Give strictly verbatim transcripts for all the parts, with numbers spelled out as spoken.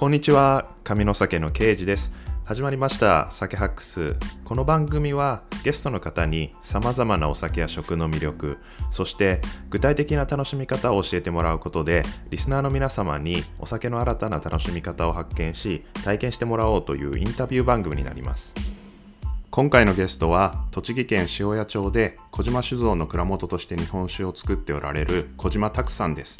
こんにちは、神の酒の刑事です。始まりました酒ハックス。この番組はゲストの方にさまざまなお酒や食の魅力、そして具体的な楽しみ方を教えてもらうことで、リスナーの皆様にお酒の新たな楽しみ方を発見し体験してもらおうというインタビュー番組になります。今回のゲストは栃木県塩谷町で小島酒造の蔵元として日本酒を作っておられる小島拓さんです。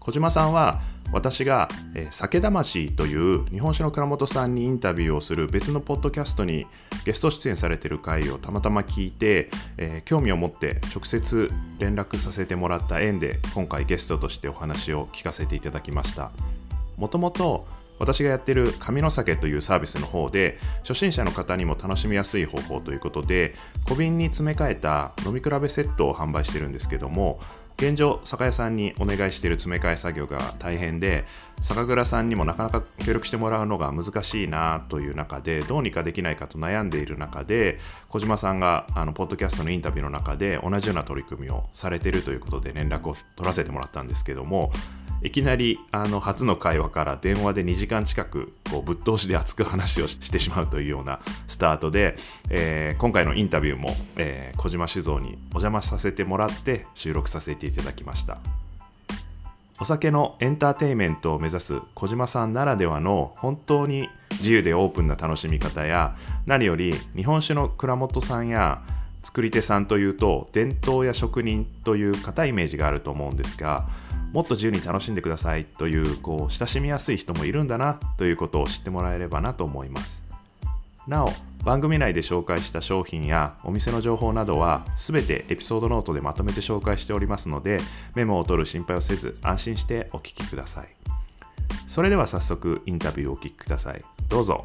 小島さんは私が酒魂という日本酒の蔵元さんにインタビューをする別のポッドキャストにゲスト出演されている回をたまたま聞いて、えー、興味を持って直接連絡させてもらった縁で今回ゲストとしてお話を聞かせていただきました。もともと私がやっている神の酒というサービスの方で、初心者の方にも楽しみやすい方法ということで、小瓶に詰め替えた飲み比べセットを販売してるんですけども、現状酒屋さんにお願いしている詰め替え作業が大変で、酒蔵さんにもなかなか協力してもらうのが難しいなという中で、どうにかできないかと悩んでいる中で、小島さんがあのポッドキャストのインタビューの中で同じような取り組みをされているということで連絡を取らせてもらったんですけども、いきなりあの初の会話から電話でにじかん近くこうぶっ通しで熱く話をしてしまうというようなスタートで、えー、今回のインタビューも、えー、小島酒造にお邪魔させてもらって収録させていただきました。お酒のエンターテインメントを目指す小島さんならではの本当に自由でオープンな楽しみ方や、何より日本酒の蔵元さんや作り手さんというと伝統や職人という固いイメージがあると思うんですが、もっと自由に楽しんでくださいという、こう親しみやすい人もいるんだなということを知ってもらえればなと思います。なお、番組内で紹介した商品やお店の情報などはすべてエピソードノートでまとめて紹介しておりますので、メモを取る心配をせず安心してお聞きください。それでは早速インタビューをお聞きください。どうぞ。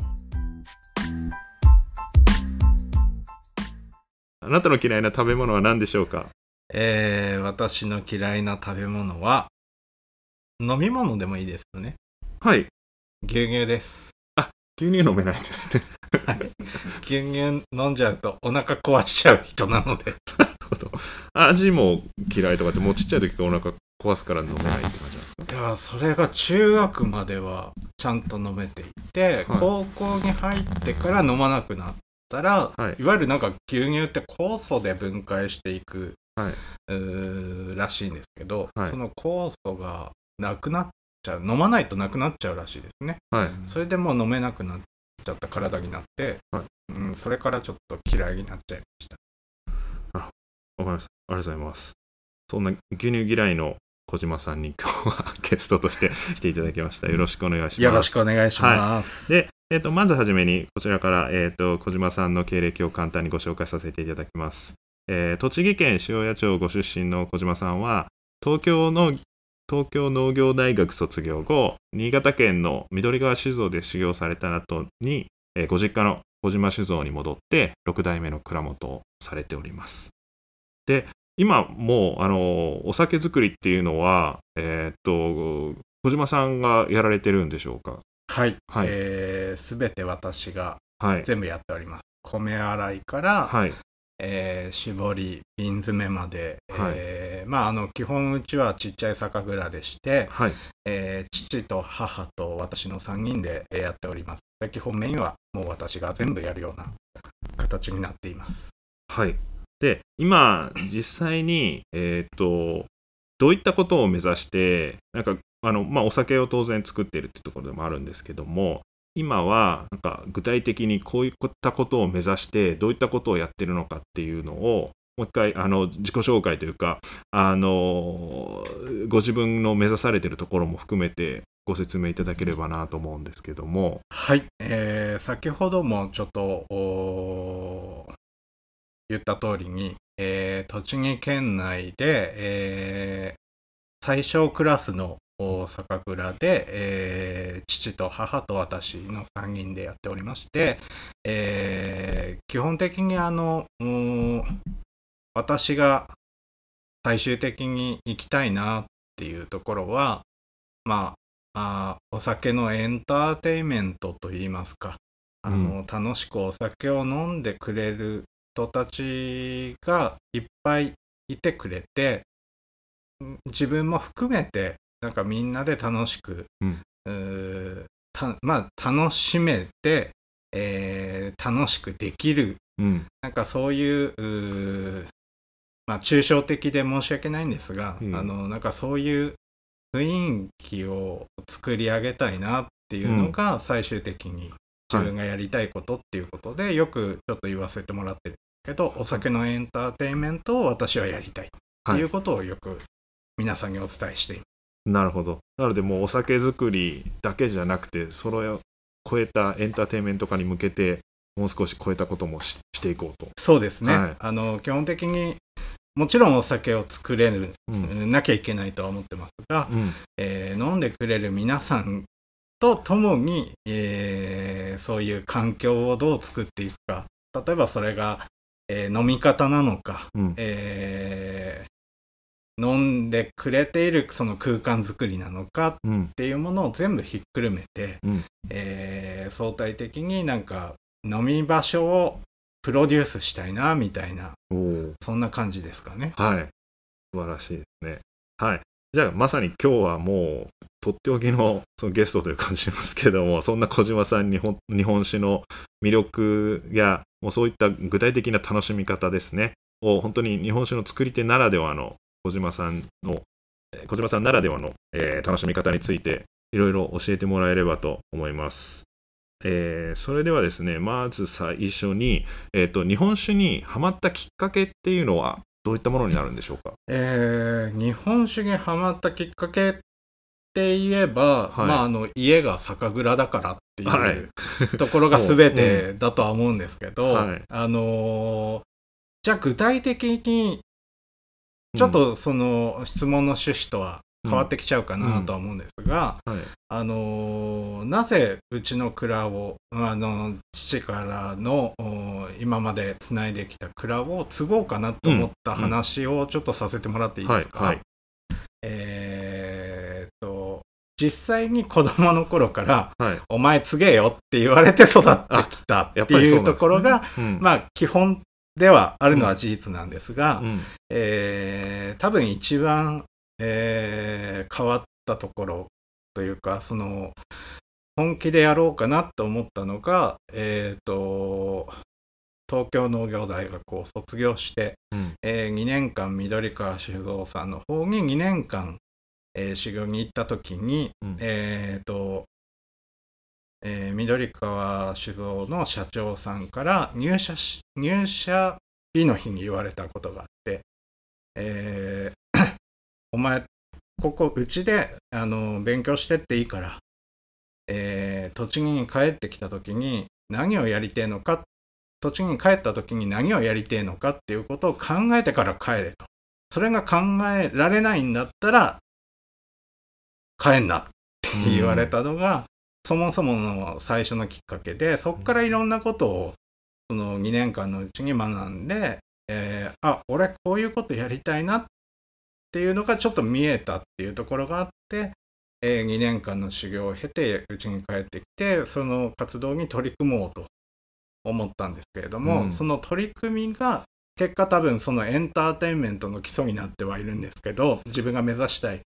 あなたの嫌いな食べ物は何でしょうか？えー、私の嫌いな食べ物は飲み物でもいいですよね。はい。牛乳です。あ、牛乳飲めないですね。はい。牛乳飲んじゃうとお腹壊しちゃう人なので。なるほど。味も嫌いとかって、もうちっちゃい時からお腹壊すから飲めないって感じなんですか？いや、それが中学まではちゃんと飲めていて、はい、高校に入ってから飲まなくなったら、はい、いわゆるなんか牛乳って酵素で分解していく、はい、うーらしいんですけど、はい、その酵素がなくなっちゃう、飲まないとなくなっちゃうらしいですね、はい、それでもう飲めなくなっちゃった体になって、はい、うん、それからちょっと嫌いになっちゃいました。あ、わかりました。ありがとうございます。そんな牛乳嫌いの小島さんに今日はゲストとして来ていただきました。よろしくお願いします。よろしくお願いします、はい。でえー、とまずはじめにこちらから、えー、と小島さんの経歴を簡単にご紹介させていただきます。えー、栃木県塩谷町ご出身の小島さんは東京の東京農業大学卒業後、新潟県の緑川酒造で修行された後に、えー、ご実家の小島酒造に戻ってろく代目の蔵元をされております。で、今もうあのお酒作りっていうのは、えー、っと小島さんがやられてるんでしょうか？はい、はい、えー、全て私が全部やっております、はい、米洗いから、はい、えー、絞り、瓶詰めまで、はい、えーまあ、あの基本うちはちっちゃい酒蔵でして、はい、えー、父と母と私のさんにんでやっております。基本メインはもう私が全部やるような形になっています。はい。で、今実際に、えー、とどういったことを目指して、なんかあの、まあ、お酒を当然作っているってところでもあるんですけども、今はなんか具体的にこういったことを目指してどういったことをやってるのかっていうのを、もう一回あの自己紹介というか、あのご自分の目指されてるところも含めてご説明いただければなと思うんですけども。はい、えー、先ほどもちょっと言った通りに、えー、栃木県内で、えー、最小クラスの酒蔵で、えー、父と母と私のさんにんでやっておりまして、えー、基本的にあの私が最終的に行きたいなっていうところは、まあ、あお酒のエンターテインメントといいますか、あの、うん、楽しくお酒を飲んでくれる人たちがいっぱいいてくれて、自分も含めてなんかみんなで楽しく、うん、たまあ楽しめて、えー、楽しくできる、うん、なんかそういう、うまあ抽象的で申し訳ないんですが、うん、あのなんかそういう雰囲気を作り上げたいなっていうのが最終的に自分がやりたいことっていうことで、うんはい、よくちょっと言わせてもらってるけど、お酒のエンターテインメントを私はやりたいっていうことをよく皆さんにお伝えしています。はい、なるほど。なのでもうお酒作りだけじゃなくて、それを超えたエンターテインメント化に向けてもう少し超えたことも し, していこうと。そうですね、はい、あの基本的にもちろんお酒を作れる、うん、なきゃいけないとは思ってますが、うんえー、飲んでくれる皆さんとともに、えー、そういう環境をどう作っていくか、例えばそれが、えー、飲み方なのか、うんえー、飲んでくれているその空間作りなのかっていうものを全部ひっくるめて、うんえー、相対的になんか飲み場所をプロデュースしたいなみたいな、そんな感じですかね。はい、素晴らしいですね。はい、じゃあまさに今日はもうとっておき の, そのゲストという感じしますけども、そんな小島さんにほ日本酒の魅力やもうそういった具体的な楽しみ方ですねを本当に日本酒の作り手ならではの小島さんの小島さんならではの、えー、楽しみ方についていろいろ教えてもらえればと思います。えー、それではですね、まず最初に、えーと、日本酒にハマったきっかけっていうのはどういったものになるんでしょうか。えー、日本酒にハマったきっかけって言えば、はいまあ、あの家が酒蔵だからっていう、はい、ところが全てだとは思うんですけど、はい、あのー、じゃあ具体的にちょっとその質問の趣旨とは変わってきちゃうかなとは思うんですが、うんはい、あのなぜうちの蔵をあの父からの今までつないできた蔵を継ごうかなと思った話をちょっとさせてもらっていいですか。うんはいはい、えー、っと実際に子供の頃から、はい、お前継げよって言われて育ってきたっていうところが、ねうん、まあ基本ではあるのは事実なんですが、うんうんえー、多分一番えー、変わったところというか、その本気でやろうかなと思ったのが、えー、と東京農業大学を卒業して、うんえー、にねんかん緑川酒造さんの方ににねんかん、えー、修行に行った時に、うんえーとえー、緑川酒造の社長さんから入社し、入社日の日に言われたことがあって、えーお前ここうちであの勉強してっていいから、えー、栃木に帰ってきた時に何をやりてえのか、栃木に帰った時に何をやりてえのかっていうことを考えてから帰れと。それが考えられないんだったら帰んなって言われたのが、うん、そもそもの最初のきっかけで、そこからいろんなことをそのにねんかんのうちに学んで、えー、あ、俺こういうことやりたいなってっていうのがちょっと見えたっていうところがあって、えー、にねんかんの修行を経てうちに帰ってきて、その活動に取り組もうと思ったんですけれども、うん、その取り組みが結果多分そのエンターテインメントの基礎になってはいるんですけど、自分が目指したい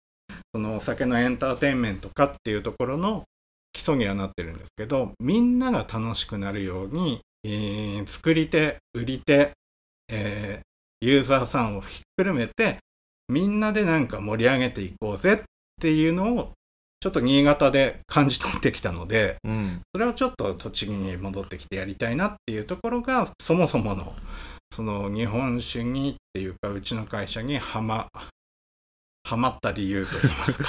そのお酒のエンターテインメント化っていうところの基礎にはなってるんですけど、みんなが楽しくなるように、えー、作り手、売り手、えー、ユーザーさんをひっくるめてみんなでなんか盛り上げていこうぜっていうのをちょっと新潟で感じ取ってきたので、うん、それをちょっと栃木に戻ってきてやりたいなっていうところがそもそものその日本酒にっていうかうちの会社にはまはまった理由と言いますか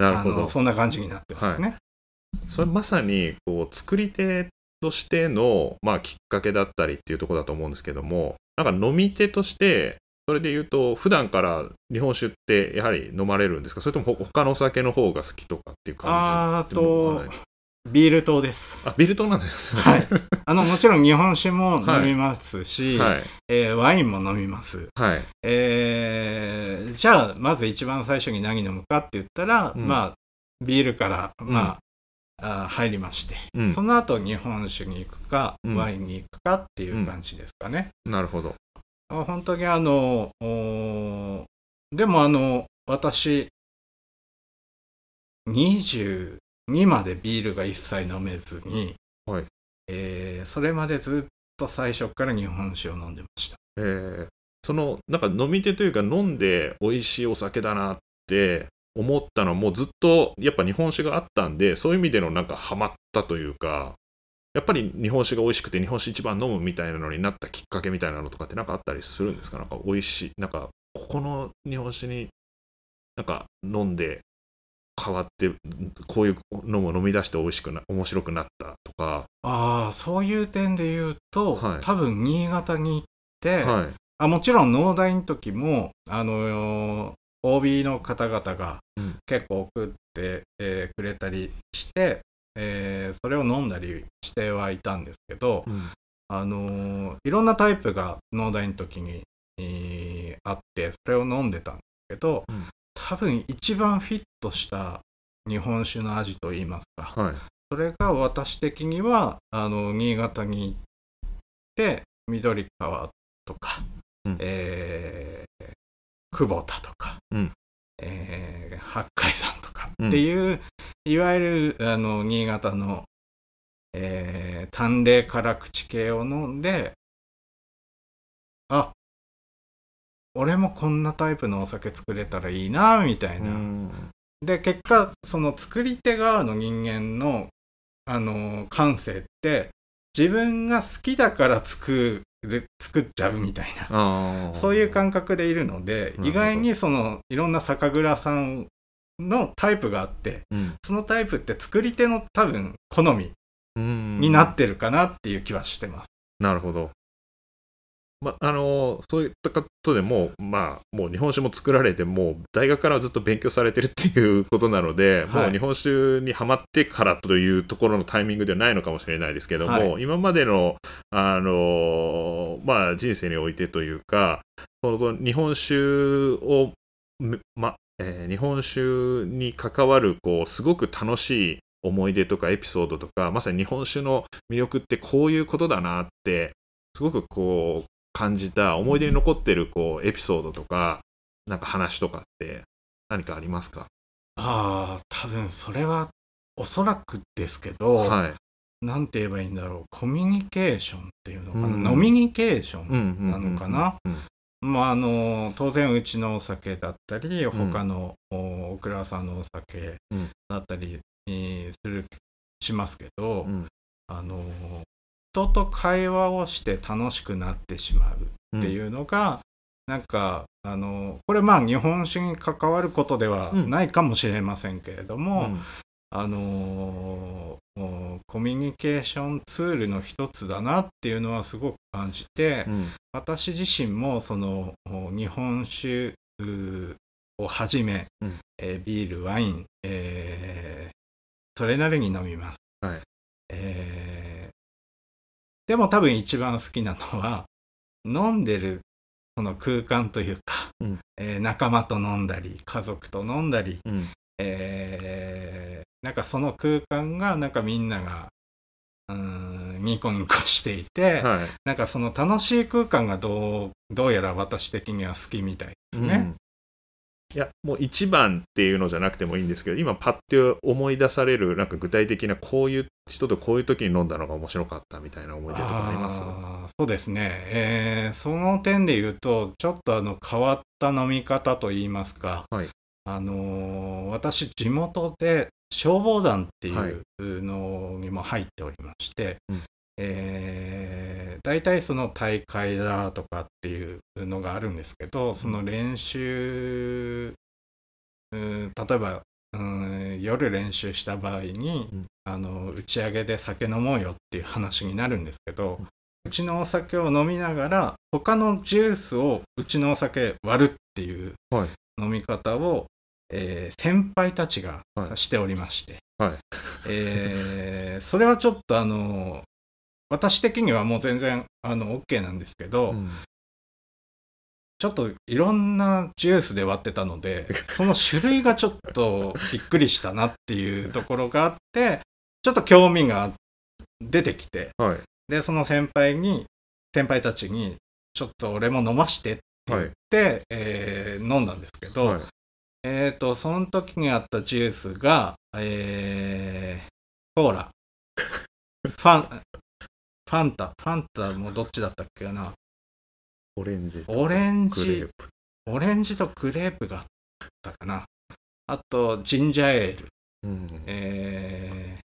なるほど、あのそんな感じになってますね。はい、それまさにこう作り手としての、まあ、きっかけだったりっていうところだと思うんですけども、なんか飲み手としてそれで言うと普段から日本酒ってやはり飲まれるんですか、それとも他のお酒の方が好きとかっていう感じ。あとビール糖です。あ、ビール糖なんですね。はい、あのもちろん日本酒も飲みますし、はいはいえー、ワインも飲みます。はいえー、じゃあまず一番最初に何飲むかって言ったら、うん、まあビールから、まあうん、あ入りまして、うん、その後日本酒に行くか、うん、ワインに行くかっていう感じですかね。うんうん、なるほど。本当にあのでもあの私 にじゅうににまでビールが一切飲めずに、はい、えー、それまでずっと最初から日本酒を飲んでました。えー、そのなんか飲み手というか飲んで美味しいお酒だなって思ったのもずっとやっぱ日本酒があったんで、そういう意味でのなんかハマったというか、やっぱり日本酒が美味しくて日本酒一番飲むみたいなのになったきっかけみたいなのとかってなんかあったりするんですか？なんか美味しい、なんかここの日本酒になんか飲んで変わってこういうのも飲み出して美味しくな面白くなったとか。ああ、そういう点で言うと、はい、多分新潟に行って、はい、あもちろん農大の時もあの オービー の方々が結構送って、えー、くれたりして。えー、それを飲んだりしてはいたんですけど、うん、あのー、いろんなタイプが農大の時に、えー、あってそれを飲んでたんですけど、うん、多分一番フィットした日本酒の味といいますか、はい、それが私的にはあの新潟に行って緑川とか、うん、えー、久保田とか、うん、えー、八海山とかっていう、うん、いわゆるあの新潟の、えー、淡麗辛口系を飲んで、あ、俺もこんなタイプのお酒作れたらいいなみたいな。うんで結果その作り手側の人間の、あのー、感性って自分が好きだから作る、作っちゃうみたいな、そういう感覚でいるので、意外にそのいろんな酒蔵さんのタイプがあって、うん、そのタイプって作り手の多分好みになってるかなっていう気はしてます。なるほど。まあのそういったことでもう、まあ、もう日本酒も作られて、もう大学からずっと勉強されてるっていうことなので、はい、もう日本酒にはまってからというところのタイミングではないのかもしれないですけども、はい、今までの、あの、まあ、人生においてというか、日本酒を、まえー、日本酒に関わるこうすごく楽しい思い出とかエピソードとか、まさに日本酒の魅力ってこういうことだなってすごくこう感じた、思い出に残ってるこうエピソードとかなんか話とかって何かありますか？ああ、多分それはおそらくですけど、はい、なんて言えばいいんだろう、コミュニケーションっていうのかな、うん、ノミニケーションなのかな。まああの当然うちのお酒だったり他のお蔵さんのお酒だったりするしますけど、うん、あの人と会話をして楽しくなってしまうっていうのが、うん、なんかあのこれまあ日本酒に関わることではないかもしれませんけれども、うん、あのコミュニケーションツールの一つだなっていうのはすごく感じて、うん、私自身もその日本酒をはじめ、うん、えー、ビール、ワイン、えー、それなりに飲みます。はい、えーでも多分一番好きなのは飲んでるその空間というか、うん、えー、仲間と飲んだり家族と飲んだり、うん、えー、なんかその空間がなんかみんながうーんニコニコしていて、はい、なんかその楽しい空間がどう、どうやら私的には好きみたいですね。うん、いやもう一番っていうのじゃなくてもいいんですけど、今パッて思い出されるなんか具体的なこういう人とこういう時に飲んだのが面白かったみたいな思い出とかあります？あ、そうですね、えー、その点で言うとちょっとあの変わった飲み方といいますか、はい、あのー、私地元で消防団っていうのにも入っておりまして、はい、うん、えー、大体その大会だとかっていうのがあるんですけど、その練習、うん、例えば、うん、夜練習した場合に、うん、あの打ち上げで酒飲もうよっていう話になるんですけど、うん、うちのお酒を飲みながら他のジュースをうちのお酒割るっていう飲み方を、はい、えー、先輩たちがしておりまして、はいはい、えー、それはちょっとあの私的にはもう全然あの OK なんですけど、うん、ちょっといろんなジュースで割ってたのでその種類がちょっとびっくりしたなっていうところがあって、ちょっと興味が出てきて、はい、でその先輩に先輩たちにちょっと俺も飲ましてって言って、はい、えー、飲んだんですけど、はい、えっと、その時にあったジュースが、えー、コーラ、ファン、ファンタ、ファンタもどっちだったっけな。オレンジとグレープ。オレンジとグレープがあったかな。あと、ジンジャーエール。うん、えー、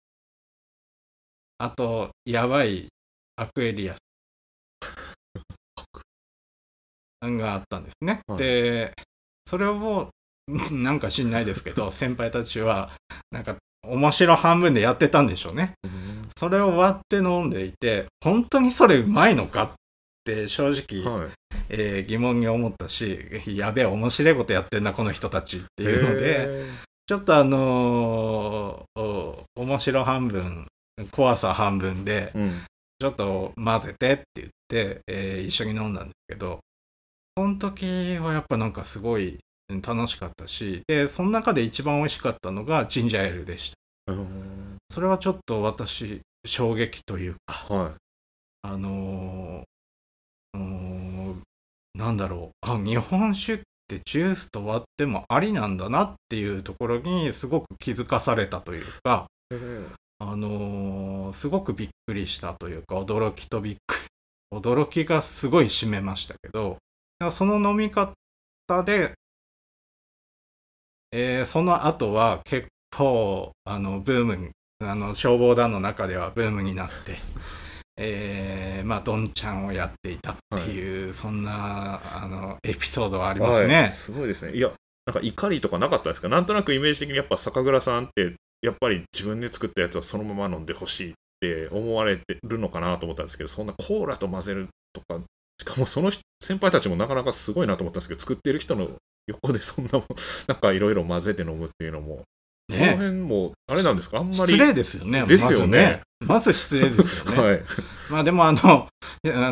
あと、やばいアクエリアスがあったんですね。はい、で、それを、なんか知んないですけど、先輩たちはなんか面白半分でやってたんでしょうね。うん、それを割って飲んでいて、本当にそれうまいのかって正直、はい、えー、疑問に思ったし、やべえ面白いことやってんなこの人たちっていうので、ちょっとあのー、面白半分怖さ半分で、うん、ちょっと混ぜてって言って、えー、一緒に飲んだんですけど、その時はやっぱなんかすごい楽しかったし、でその中で一番美味しかったのがジンジャーエールでした。うん、それはちょっと私衝撃というか、はい、あのー、ーなんだろう、あ、日本酒ってジュースと割ってもありなんだなっていうところにすごく気づかされたというか、あのー、すごくびっくりしたというか、驚きとびっくり、驚きがすごい占めましたけど、その飲み方でえー、その後は結構あのブームに、あの消防団の中ではブームになってえー、まあどんちゃんをやっていたっていう、はい、そんなあのエピソードはありますね。はい、すごいですね。いや、なんか怒りとかなかったですか？なんとなくイメージ的にやっぱ酒蔵さんってやっぱり自分で作ったやつはそのまま飲んでほしいって思われてるのかなと思ったんですけど、そんなコーラと混ぜるとか、しかもその先輩たちもなかなかすごいなと思ったんですけど、作ってる人の横でそんなもなんかいろいろ混ぜて飲むっていうのも、ね、その辺もあれなんですか？あんまり失礼ですよね。ですよね。まずね、まず失礼ですよね。はい、まあでもあのあ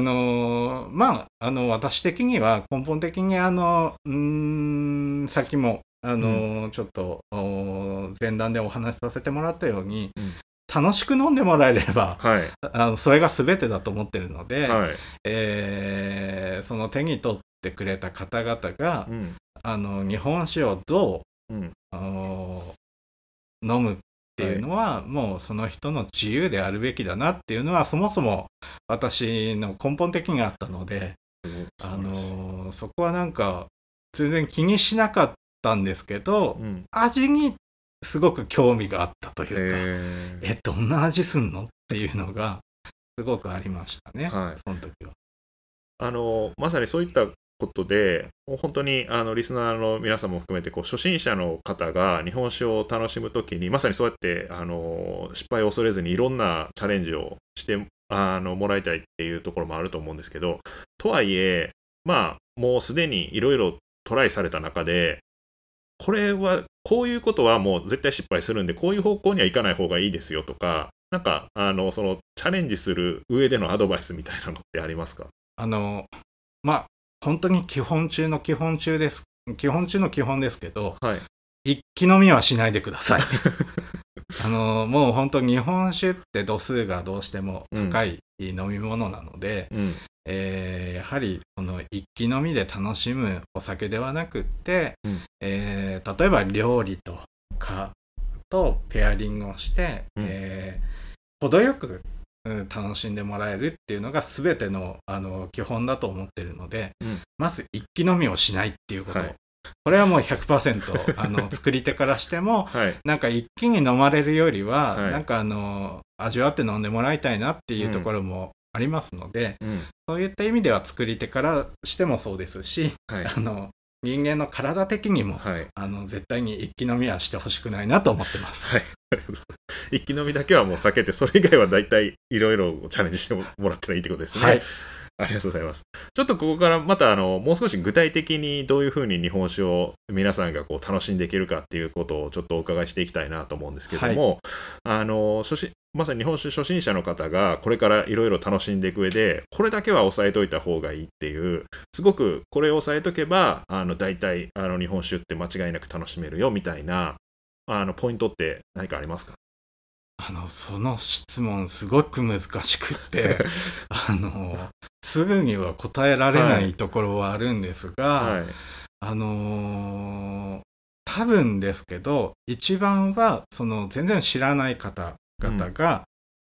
のまああの私的には根本的にあのうーんさっきもあの、うん、ちょっと前段でお話しさせてもらったように、うん、楽しく飲んでもらえれば、はい、あのそれが全てだと思ってるので、はい、えー、その手に取ってくれた方々が、うん、あの日本酒をどう、うん、あの飲むっていうのは、はい、もうその人の自由であるべきだなっていうのはそもそも私の根本的にあったので、あのそこはなんか全然気にしなかったんですけど、うん、味にすごく興味があったというか、えどんな味すんのっていうのがすごくありましたね。はい、その時はあのまさにそういったことで、本当にあのリスナーの皆さんも含めてこう初心者の方が日本酒を楽しむときにまさにそうやってあの失敗を恐れずにいろんなチャレンジをしてあのもらいたいっていうところもあると思うんですけど、とはいえまあもうすでにいろいろトライされた中で、これはこういうことはもう絶対失敗するんでこういう方向には行かない方がいいですよとか、なんかあのそのチャレンジする上でのアドバイスみたいなのってありますか？あのまあ本当に基本中の基本中です。基本中の基本ですけど、はい、一気飲みはしないでください。あのもう本当に日本酒って度数がどうしても高い飲み物なので、うん、えー、やはりその一気飲みで楽しむお酒ではなくって、うん、えー、例えば料理とかとペアリングをして、うん、えー、程よく楽しんでもらえるっていうのが全て の, あの基本だと思ってるので、うん、まず一気飲みをしないっていうこと、はい、これはもう ひゃくパーセント あの作り手からしても、はい、なんか一気に飲まれるよりは、はい、なんかあの味わって飲んでもらいたいなっていうところもありますので、うん、そういった意味では作り手からしてもそうですし、はい、あの人間の体的にも、はい、あの絶対に一気飲みはしてほしくないなと思ってます。はい、一気飲みだけはもう避けて、それ以外はだいたいいろいろチャレンジしてもらったらいいってことですね。はい、ありがとうございます。ちょっとここからまたあのもう少し具体的にどういうふうに日本酒を皆さんがこう楽しんでいけるかっていうことをちょっとお伺いしていきたいなと思うんですけども、はい、あの初心まさに日本酒初心者の方がこれからいろいろ楽しんでいく上でこれだけは抑えといた方がいいっていう、すごくこれを抑えとけばあの大体あの日本酒って間違いなく楽しめるよみたいなあのポイントって何かありますか？あのその質問すごく難しくってあのすぐには答えられないところはあるんですが、はいはい、あの多分ですけど一番はその全然知らない方々が、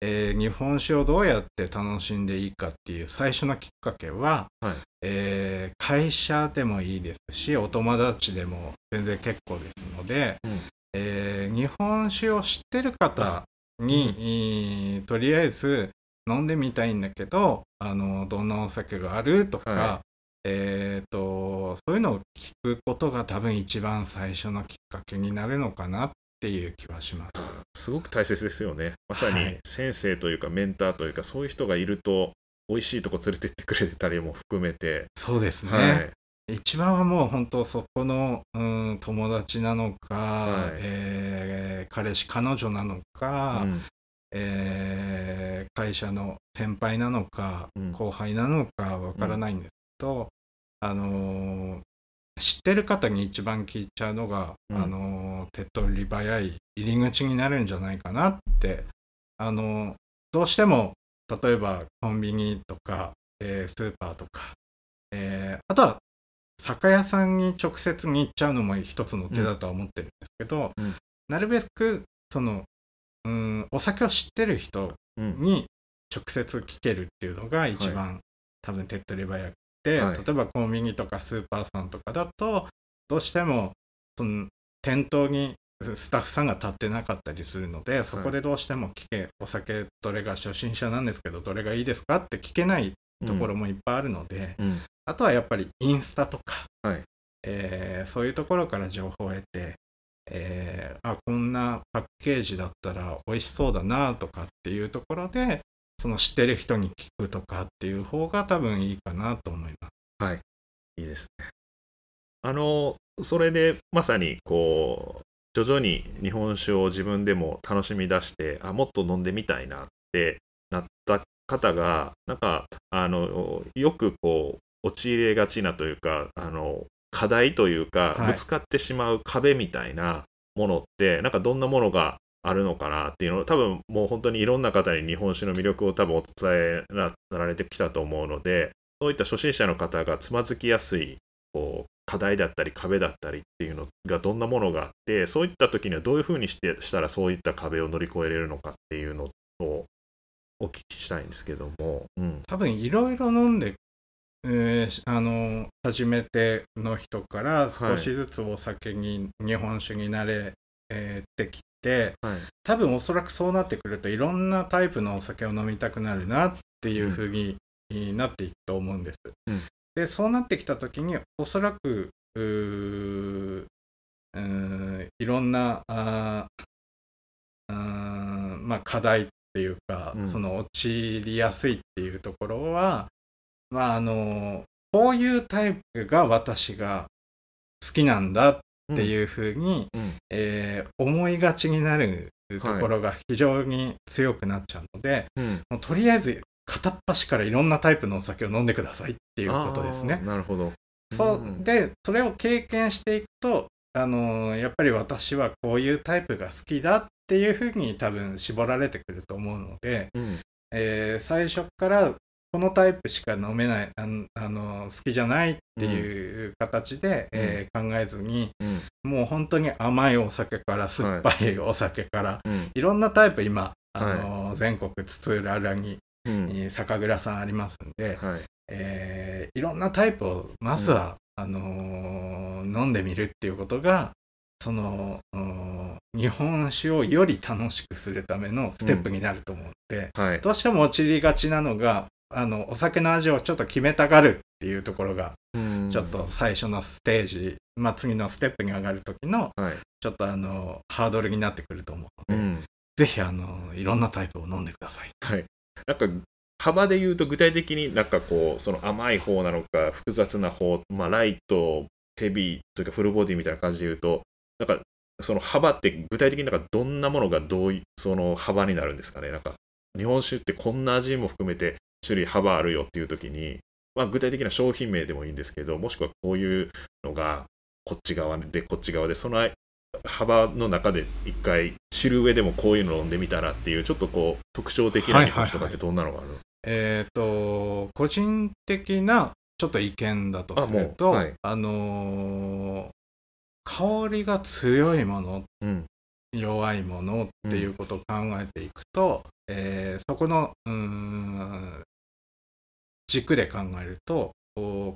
うんえー、日本酒をどうやって楽しんでいいかっていう最初のきっかけは、はいえー、会社でもいいですしお友達でも全然結構ですので、うんえー、日本酒を知ってる方に、うん、とりあえず飲んでみたいんだけどあのどんなお酒があるとか、はいえー、とそういうのを聞くことが多分一番最初のきっかけになるのかなっていう気はします。すごく大切ですよね。まさに先生というかメンターというか、はい、そういう人がいると美味しいとこ連れてってくれたりも含めてそうですね、はい、一番はもう本当そこの、うん、友達なのか、はいえー、彼氏彼女なのか、うんえー、会社の先輩なのか、うん、後輩なのかわからないんですけど、うんうんあのー、知ってる方に一番聞いちゃうのが、うんあのー、手っ取り早い入り口になるんじゃないかなって、あのー、どうしても例えばコンビニとか、えー、スーパーとか、えー、あとは酒屋さんに直接に行っちゃうのも一つの手だとは思ってるんですけど、うんうん、なるべくそのうんお酒を知ってる人に直接聞けるっていうのが一番、うんはい、多分手っ取り早くではい、例えばコンビニとかスーパーさんとかだとどうしてもその店頭にスタッフさんが立ってなかったりするのでそこでどうしても聞け、はい、お酒どれが初心者なんですけどどれがいいですかって聞けないところもいっぱいあるので、うんうん、あとはやっぱりインスタとか、はいえー、そういうところから情報を得て、えー、あこんなパッケージだったら美味しそうだなとかっていうところでその知ってる人に聞くとかっていう方が多分いいかなと思います。はい、いいですね。あのそれでまさにこう徐々に日本酒を自分でも楽しみ出して、あもっと飲んでみたいなってなった方がなんかあのよくこう陥れがちなというかあの課題というか、はい、ぶつかってしまう壁みたいなものってなんかどんなものがあるのかなっていうのを多分もう本当にいろんな方に日本酒の魅力を多分お伝えなられてきたと思うのでそういった初心者の方がつまずきやすいこう課題だったり壁だったりっていうのがどんなものがあってそういった時にはどういうふうにしてしたらそういった壁を乗り越えれるのかっていうのをお聞きしたいんですけども、うん、多分いろいろ飲んで、えー、あの初めての人から少しずつお酒に、はい、日本酒に慣れ、えー、ってきてではい、多分おそらくそうなってくるといろんなタイプのお酒を飲みたくなるなっていう風になっていくと思うんです、うん、でそうなってきた時におそらくうーうーいろんなあーまあ課題っていうか、うん、その陥りやすいっていうところはまああのこういうタイプが私が好きなんだっていうふうに、うんえー、思いがちになるところが非常に強くなっちゃうので、はいうん、もうとりあえず片っ端からいろんなタイプのお酒を飲んでくださいっていうことですね。なるほど、うん、そうでそれを経験していくと、あのー、やっぱり私はこういうタイプが好きだっていうふうに多分絞られてくると思うので、うんえー、最初からこのタイプしか飲めない、あの、あの、好きじゃないっていう形で、うんえー、考えずに、うん、もう本当に甘いお酒から酸っぱいお酒から、はい、いろんなタイプ今、あの、はい、全国津々浦々に、うん、酒蔵さんありますんで、はいえー、いろんなタイプをまずは、うん、あのー、飲んでみるっていうことがその日本酒をより楽しくするためのステップになると思うので、うんはい、どうしても陥りがちなのがあのお酒の味をちょっと決めたがるっていうところがちょっと最初のステージ、まあ、次のステップに上がる時のちょっとあの、はい、ハードルになってくると思うので、うん、ぜひあのいろんなタイプを飲んでください、はい、なんか幅で言うと具体的になんかこうその甘い方なのか複雑な方、まあ、ライトヘビーというかフルボディみたいな感じで言うとなんかその幅って具体的になんかどんなものがどういその幅になるんですかね。なんか日本酒ってこんな味も含めて種類幅あるよっていう時に、まあ、具体的な商品名でもいいんですけどもしくはこういうのがこっち側でこっち側でその幅の中で一回知る上でもこういうの飲んでみたらっていうちょっとこう特徴的な日本酒とかってどんなのがあるの、はいはいはい、えっ、ー、と個人的なちょっと意見だとすると あ, もう、はい、あのー、香りが強いもの、うん、弱いものっていうことを考えていくと、うんえー、そこのうーん軸で考えると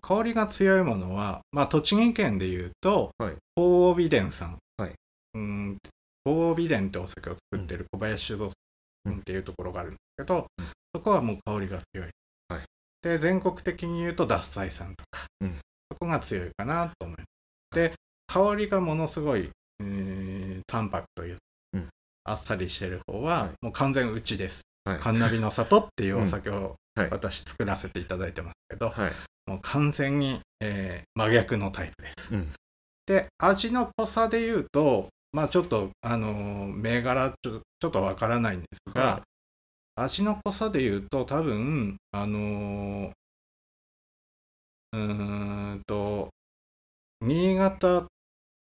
香りが強いものは、まあ、栃木県でいうと鳳凰美伝さん、はい、うん鳳凰美伝ってお酒を作ってる小林酒造さんっていうところがあるんですけど、うん、そこはもう香りが強い、はい、で全国的に言うと獺祭さんとか、うん、そこが強いかなと思います。で香りがものすごい、えー、淡白という、うん、あっさりしてる方は、はい、もう完全うちです、はい、カンナビの里っていうお酒を私作らせていただいてますけど、はいはいもう完全に、えー、真逆のタイプです、うん、で味の濃さでいうとまあちょっとあのー、銘柄ちょ、ちょっとわからないんですが、はい、味の濃さでいうと多分あのー、うーんと新潟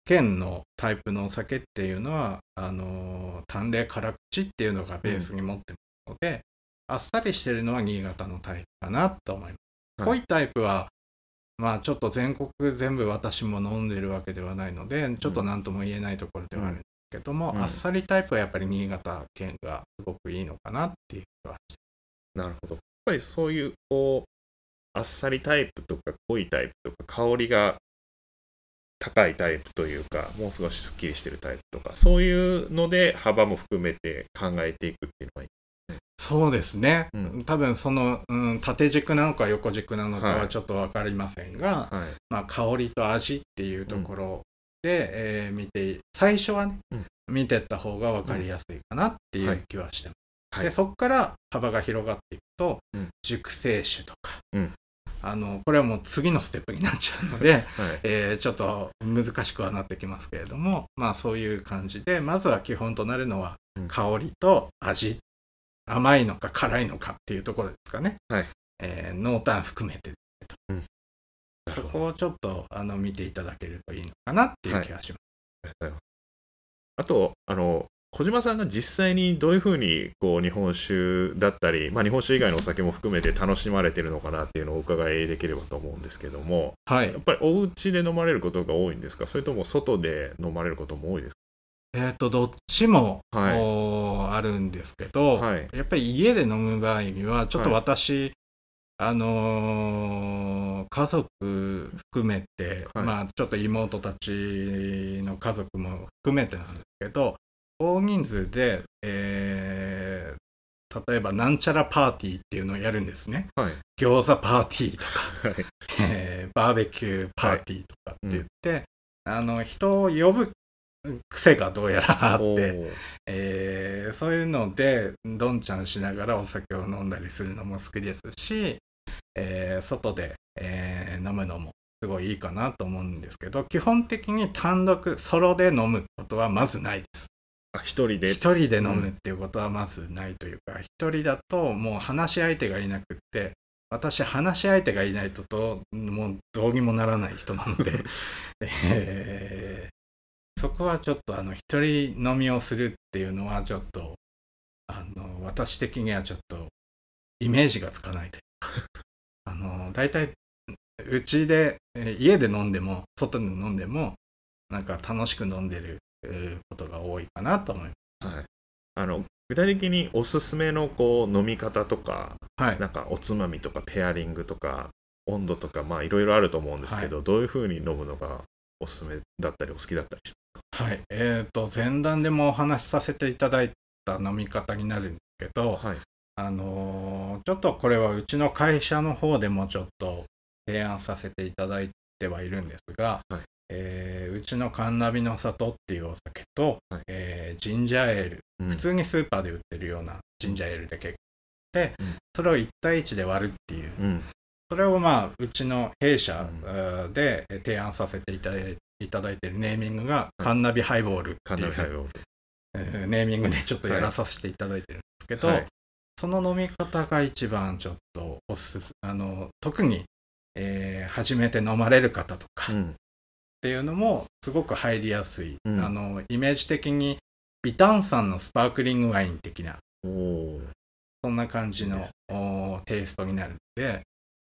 県のタイプのお酒っていうのはあのー、淡麗辛口っていうのがベースに持ってますので、うん、あっさりしてるのは新潟のタイプかなと思います。濃いタイプは、まあ、ちょっと全国全部私も飲んでるわけではないのでちょっと何とも言えないところではあるんですけども、うんうん、あっさりタイプはやっぱり新潟県がすごくいいのかなっていう気はしてます。なるほど。やっぱりそういうこうあっさりタイプとか濃いタイプとか香りが高いタイプというかもう少しスッキリしてるタイプとかそういうので幅も含めて考えていくっていうのはいい。そうですね、うん、多分その、うん、縦軸なのか横軸なのかはちょっと分かりませんが、はいはいまあ、香りと味っていうところで、うんえー、見て最初はね、うん、見てった方が分かりやすいかなっていう気はしてます、うんはい、でそこから幅が広がっていくと、うん、熟成酒とか、うん、あのこれはもう次のステップになっちゃうので、はいえー、ちょっと難しくはなってきますけれどもまあそういう感じでまずは基本となるのは香りと味、うん甘いのか辛いのかっていうところですかね、はいえー、濃淡含めて、うん、そこをちょっとあの見ていただけるといいのかなっていう気がします、はい、あとあの小島さんが実際にどういうふうにこう日本酒だったり、まあ、日本酒以外のお酒も含めて楽しまれてるのかなっていうのをお伺いできればと思うんですけども、はい、やっぱりお家で飲まれることが多いんですかそれとも外で飲まれることも多いですかえー、とどっちも、はい、あるんですけど、はい、やっぱり家で飲む場合にはちょっと私、はいあのー、家族含めて、はいまあ、ちょっと妹たちの家族も含めてなんですけど大人数で、えー、例えばなんちゃらパーティーっていうのをやるんですね、はい、餃子パーティーとか、はいえー、バーベキューパーティーとかって言って、はいうん、あの人を呼ぶ癖がどうやらあって、えー、そういうのでどんちゃんしながらお酒を飲んだりするのも好きですし、えー、外で、えー、飲むのもすごいいいかなと思うんですけど基本的に単独ソロで飲むことはまずないですあ一人で一人で飲むっていうことはまずないというか、うん、一人だともう話し相手がいなくって私話し相手がいないとともうどうにもならない人なので、えーそこはちょっとあの一人飲みをするっていうのはちょっとあの私的にはちょっとイメージがつかないというかあのだいたいうちで家で飲んでも外で飲んでもなんか楽しく飲んでることが多いかなと思います、はい、あの具体的におすすめのこう飲み方とか、はい、なんかおつまみとかペアリングとか温度とかまあいろいろあると思うんですけど、はい、どういうふうに飲むのがおすすめだったりお好きだったりしますはいえー、と前段でもお話しさせていただいた飲み方になるんですけど、はいあのー、ちょっとこれはうちの会社の方でもちょっと提案させていただいてはいるんですが、はいえー、うちのカンナビの里っていうお酒と、はいえー、ジンジャーエール、うん、普通にスーパーで売ってるようなジンジャーエールで結構で、うん、それをいち対いちで割るっていう、うん、それをまあうちの弊社で提案させていただいていただいているネーミングがカンナビハイボールっていう、はいえー、ネーミングでちょっとやらさせていただいてるんですけど、はい、その飲み方が一番ちょっとおすすあの特に、えー、初めて飲まれる方とかっていうのもすごく入りやすい、うん、あのイメージ的に微炭酸のスパークリングワイン的なおそんな感じのいいですね、テイストになるので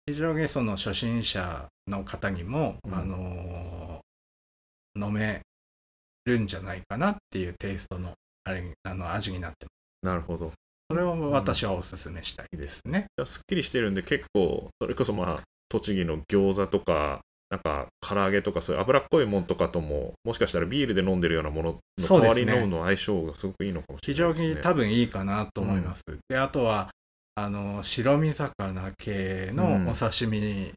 非常にその初心者の方にも、うん、あのー飲めるんじゃないかなっていうテイストのあれあの味になってます。なるほど。それを私はおすすめしたいですね、うん、すっきりしてるんで結構それこそまあ栃木の餃子とかなんか唐揚げとかそういう脂っこいもんとかとももしかしたらビールで飲んでるようなものの代わりに飲むの相性がすごくいいのかもしれないですね。非常に多分いいかなと思います、うん、であとはあの白身魚系のお刺身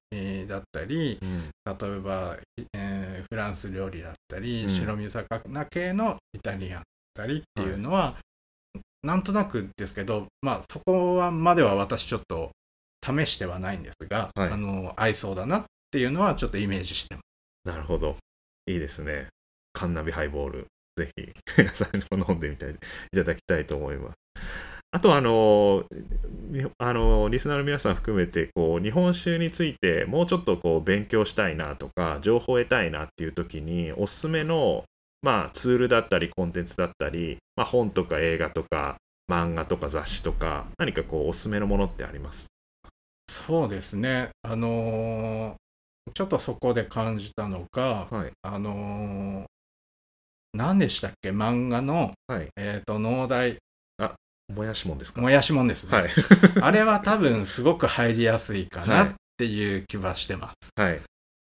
だったり、うん、例えば、えー、フランス料理だったり、うん、白身魚系のイタリアンだったりっていうのは、はい、なんとなくですけど、まあ、そこはまでは私ちょっと試してはないんですが、はい、あの合いそうだなっていうのはちょっとイメージしてます。なるほど、いいですね。カンナビハイボールぜひ皆さんにも飲んでみていただきたいと思います。あとあのあのリスナーの皆さん含めてこう日本酒についてもうちょっとこう勉強したいなとか情報を得たいなっていう時におすすめの、まあ、ツールだったりコンテンツだったり、まあ、本とか映画とか漫画とか雑誌とか何かこうおすすめのものってあります？そうですね、あのー、ちょっとそこで感じたのが、はい、あのー、何でしたっけ漫画の、はい、えーと、農大もやしもんですか？もやしもんですね、はい、あれは多分すごく入りやすいかなっていう気はしてます、はい、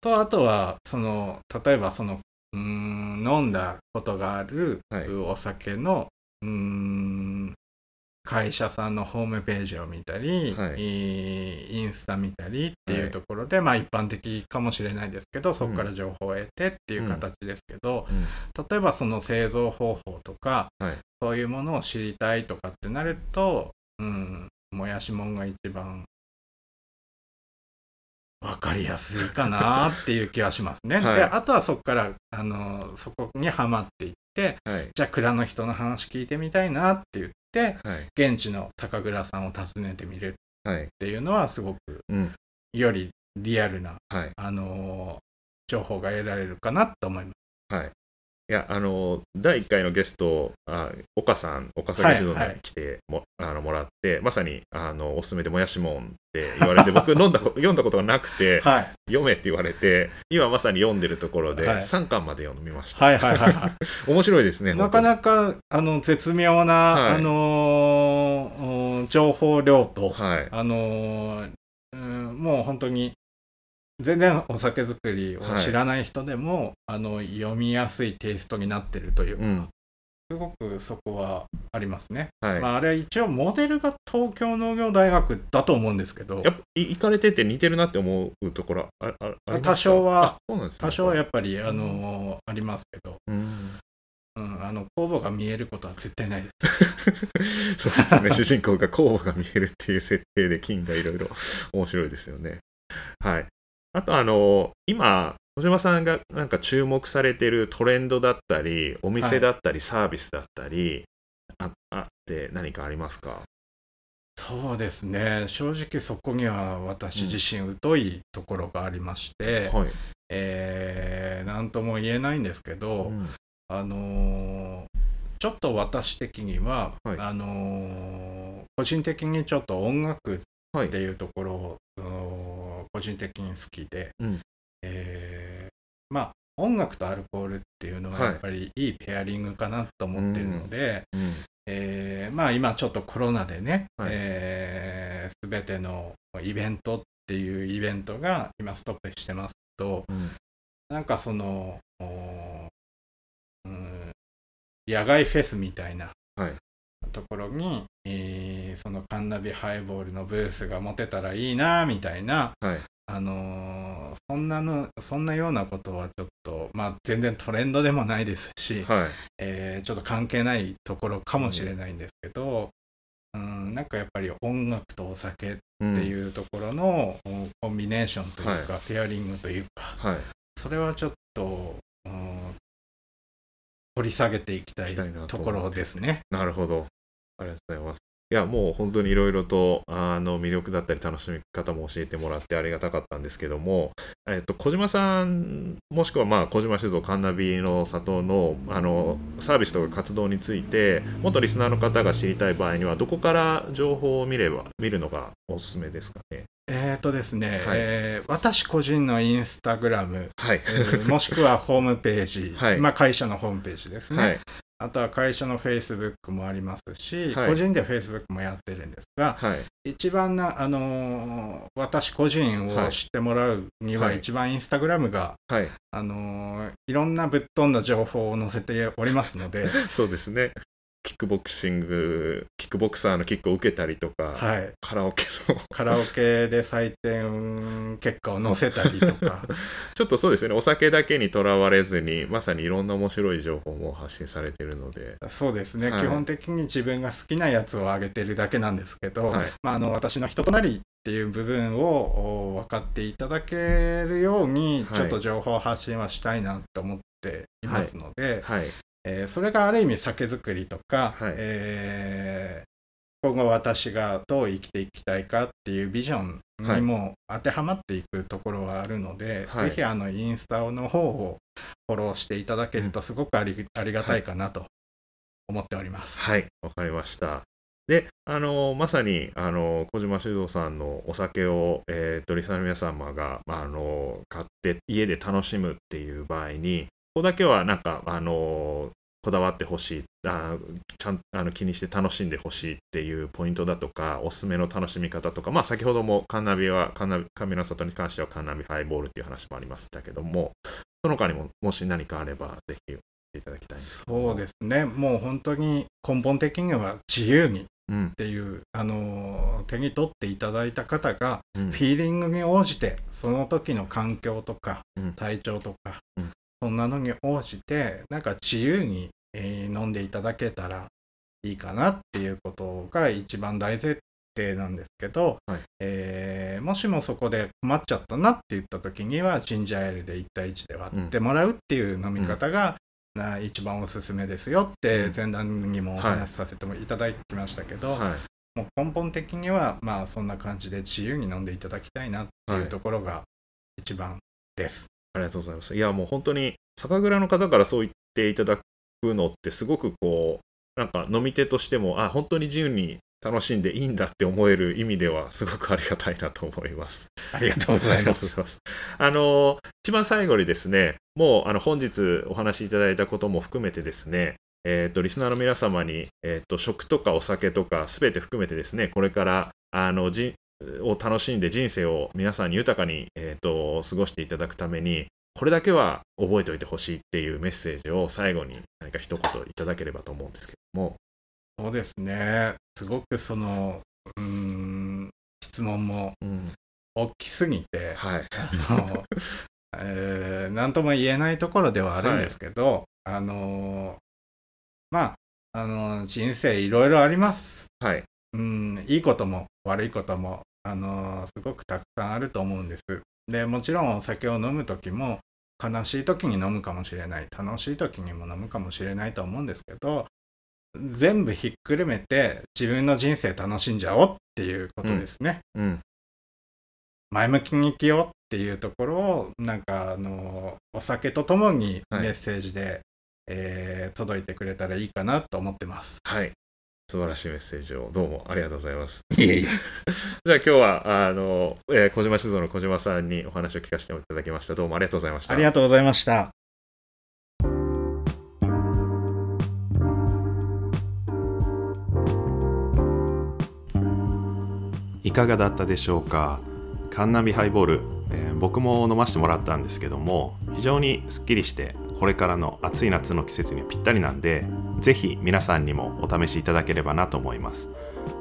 とあとはその例えばそのうーん飲んだことがあるお酒の、はい、うーん会社さんのホームページを見たり、はい、インスタ見たりっていうところで、はい、まあ一般的かもしれないですけどそこから情報を得てっていう形ですけど、うんうん、例えばその製造方法とか、はい、そういうものを知りたいとかってなると、うん、もやしもんが一番分かりやすいかなっていう気はしますね、はい、であとはそこからあのそこにはまっていって、はい、じゃあ蔵の人の話聞いてみたいなっていうで、はい、現地の酒蔵さんを訪ねてみるっていうのはすごく、うん、よりリアルな、はい、あの情報が得られるかなと思います、はい、いやあのだいいっかいのゲストあ岡さん岡崎城に来て も,、はいはい、あのもらってまさにあのおすすめでもやしもんって言われて僕飲んだ読んだことがなくて、はい、読めって言われて今まさに読んでるところで、はい、さんかんまで読みました。はいはいはいはい、面白いですね。なかなかあの絶妙な、はい、あのー、情報量と、はい、あのー、うん、もう本当に全然お酒作りを知らない人でも、はい、あの読みやすいテイストになってるというか、うん、すごくそこはありますね、はい、まあ、あれは一応モデルが東京農業大学だと思うんですけどやっぱ行かれてて似てるなって思うところああありますか？多少は、そうなんですね、多少はやっぱりあの、うん、ありますけど、うんうん、あの酵母が見えることは絶対ないですそうですね主人公が酵母が見えるっていう設定で菌がいろいろ面白いですよね。はい、あとあの今小島さんがなんか注目されてるトレンドだったりお店だったりサービスだったり、はい、あって何かありますか？そうですね、正直そこには私自身疎いところがありまして、うん、はい、えー、なんとも言えないんですけど、うん、あのちょっと私的には、はい、あの個人的にちょっと音楽っていうところを、はい、個人的に好きで、うん、えー、まあ音楽とアルコールっていうのはやっぱりいいペアリングかなと思ってるので、うんうん、えー、まあ今ちょっとコロナでね、はい、えー、全てのイベントっていうイベントが今ストップしてますけど、うん、なんかその、うん、野外フェスみたいな、はい、ところに、えー、そのカンナビハイボールのブースが持てたらいいなみたいな、はい、あのー、そんなのそんなようなことはちょっと、まあ、全然トレンドでもないですし、はい、えー、ちょっと関係ないところかもしれないんですけど、うん、うん、なんかやっぱり音楽とお酒っていうところのコンビネーションというか、うん、ペアリングというか、はい、それはちょっと、うん、掘り下げていきたいところですね。なるほど、ありがとうございます。いやもう本当にいろいろとあの魅力だったり楽しみ方も教えてもらってありがたかったんですけども、えっと、小島さんもしくはまあ小島酒造カンナビの里 の, あのサービスとか活動についてもっとリスナーの方が知りたい場合にはどこから情報を見れば見るのがおすすめですかね。えーとですね、はいえー、私個人のインスタグラム、はいえー、もしくはホームページ、はいまあ、会社のホームページですね、はい、あとは会社のフェイスブックもありますし、はい、個人でフェイスブックもやってるんですが、はい、一番な、あのー、私個人を知ってもらうには一番インスタグラムが、はいはいあのー、いろんなぶっ飛んだ情報を載せておりますのでそうですねキックボクシング、キックボクサーのキックを受けたりとか、はい、カラオケのカラオケで採点結果を載せたりとかちょっとそうですね、お酒だけにとらわれずにまさにいろんな面白い情報も発信されているので、そうですね、はい、基本的に自分が好きなやつを上げてるだけなんですけど、はいまあ、あの私の人となりっていう部分を分かっていただけるように、はい、ちょっと情報発信はしたいなと思っていますので、はいはいえー、それがある意味酒造りとか、はいえー、今後私がどう生きていきたいかっていうビジョンにも当てはまっていくところはあるので、はい、ぜひあのインスタの方をフォローしていただけるとすごくあり、うん、ありがたいかなと思っております。はい、わかりました。で、あのまさにあの小島酒造さんのお酒を、えー、リスナーの皆様が、まあ、あの買って家で楽しむっていう場合にここだけはなんかあのこだわってほしい、あちゃんあの気にして楽しんでほしいっていうポイントだとかおすすめの楽しみ方とか、まあ、先ほどもカンナビはカンナビ神の里に関してはカンナビハイボールっていう話もありましたけども、その他にももし何かあればぜひ教えていただきたいんですけども。そうですね、もう本当に根本的には自由にっていう、うん、あの手に取っていただいた方がフィーリングに応じてその時の環境とか、うん、体調とか、うんそんなのに応じてなんか自由に、えー、飲んでいただけたらいいかなっていうことが一番大前提なんですけど、はいえー、もしもそこで困っちゃったなって言った時にはジンジャーエールでいち対いちで割ってもらうっていう飲み方が、うん、な一番おすすめですよって前段にもお話しさせてもいただきましたけど、はいはい、もう根本的にはまあそんな感じで自由に飲んでいただきたいなっていうところが一番です、はい、ありがとうございます。いやもう本当に酒蔵の方からそう言っていただくのってすごくこうなんか飲み手としてもあ本当に自由に楽しんでいいんだって思える意味ではすごくありがたいなと思います。ありがとうございます。あの一番最後にですね、もうあの本日お話しいただいたことも含めてですね、えーと、リスナーの皆様に、えーと、食とかお酒とかすべて含めてですね、これからあのじを楽しんで人生を皆さんに豊かに、えーと、過ごしていただくためにこれだけは覚えておいてほしいっていうメッセージを最後に何か一言いただければと思うんですけども。そうですね、すごくそのうーん質問も大きすぎて、うんはいあのえー、何とも言えないところではあるんですけど、はい、あのまああの人生いろいろあります、はい、うんいいことも悪いこともあのすごくたくさんあると思うんです。でもちろんお酒を飲むときも悲しいときに飲むかもしれない、楽しいときにも飲むかもしれないと思うんですけど、全部ひっくるめて自分の人生楽しんじゃおうっていうことですね、うんうん、前向きに生きようっていうところをなんかあのお酒とともにメッセージで、はいえー、届いてくれたらいいかなと思ってます。はい、素晴らしいメッセージをどうもありがとうございます。いえいえ。じゃあ今日はあの、えー、小島酒造の小島さんにお話を聞かせていただきました。どうもありがとうございました。ありがとうございました。いかがだったでしょうか。カンナビハイボール、えー、僕も飲ませてもらったんですけども、非常にすっきりしてこれからの暑い夏の季節にぴったりなんで、ぜひ皆さんにもお試しいただければなと思います。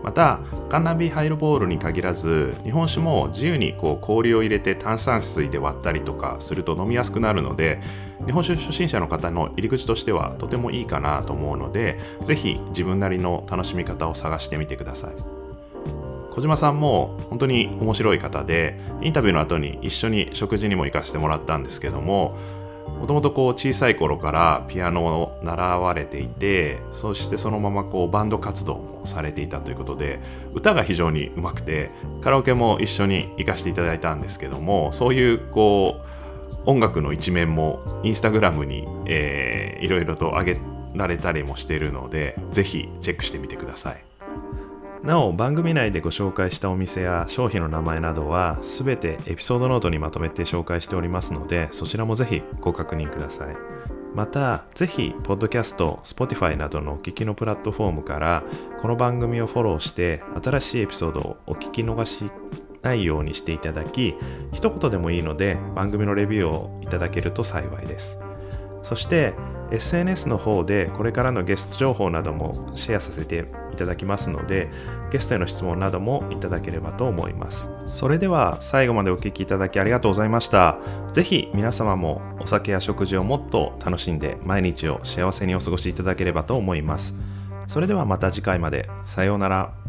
またカンナビハイボールに限らず日本酒も自由にこう氷を入れて炭酸水で割ったりとかすると飲みやすくなるので、日本酒初心者の方の入り口としてはとてもいいかなと思うので、ぜひ自分なりの楽しみ方を探してみてください。小島さんも本当に面白い方で、インタビューの後に一緒に食事にも行かせてもらったんですけども、もともとこう小さい頃からピアノを習われていて、そしてそのままこうバンド活動もされていたということで、歌が非常にうまくてカラオケも一緒に行かせていただいたんですけども、そういうこう音楽の一面もインスタグラムにえいろいろと上げられたりもしているので、ぜひチェックしてみてください。なお、番組内でご紹介したお店や商品の名前などはすべてエピソードノートにまとめて紹介しておりますので、そちらもぜひご確認ください。またぜひポッドキャスト、Spotify などのお聞きのプラットフォームからこの番組をフォローして、新しいエピソードをお聞き逃しないようにしていただき、一言でもいいので番組のレビューをいただけると幸いです。そして エスエヌエス の方でこれからのゲスト情報などもシェアさせていただきますので、ゲストへの質問などもいただければと思います。それでは最後までお聞きいただきありがとうございました。ぜひ皆様もお酒や食事をもっと楽しんで、毎日を幸せにお過ごしいただければと思います。それではまた次回まで。さようなら。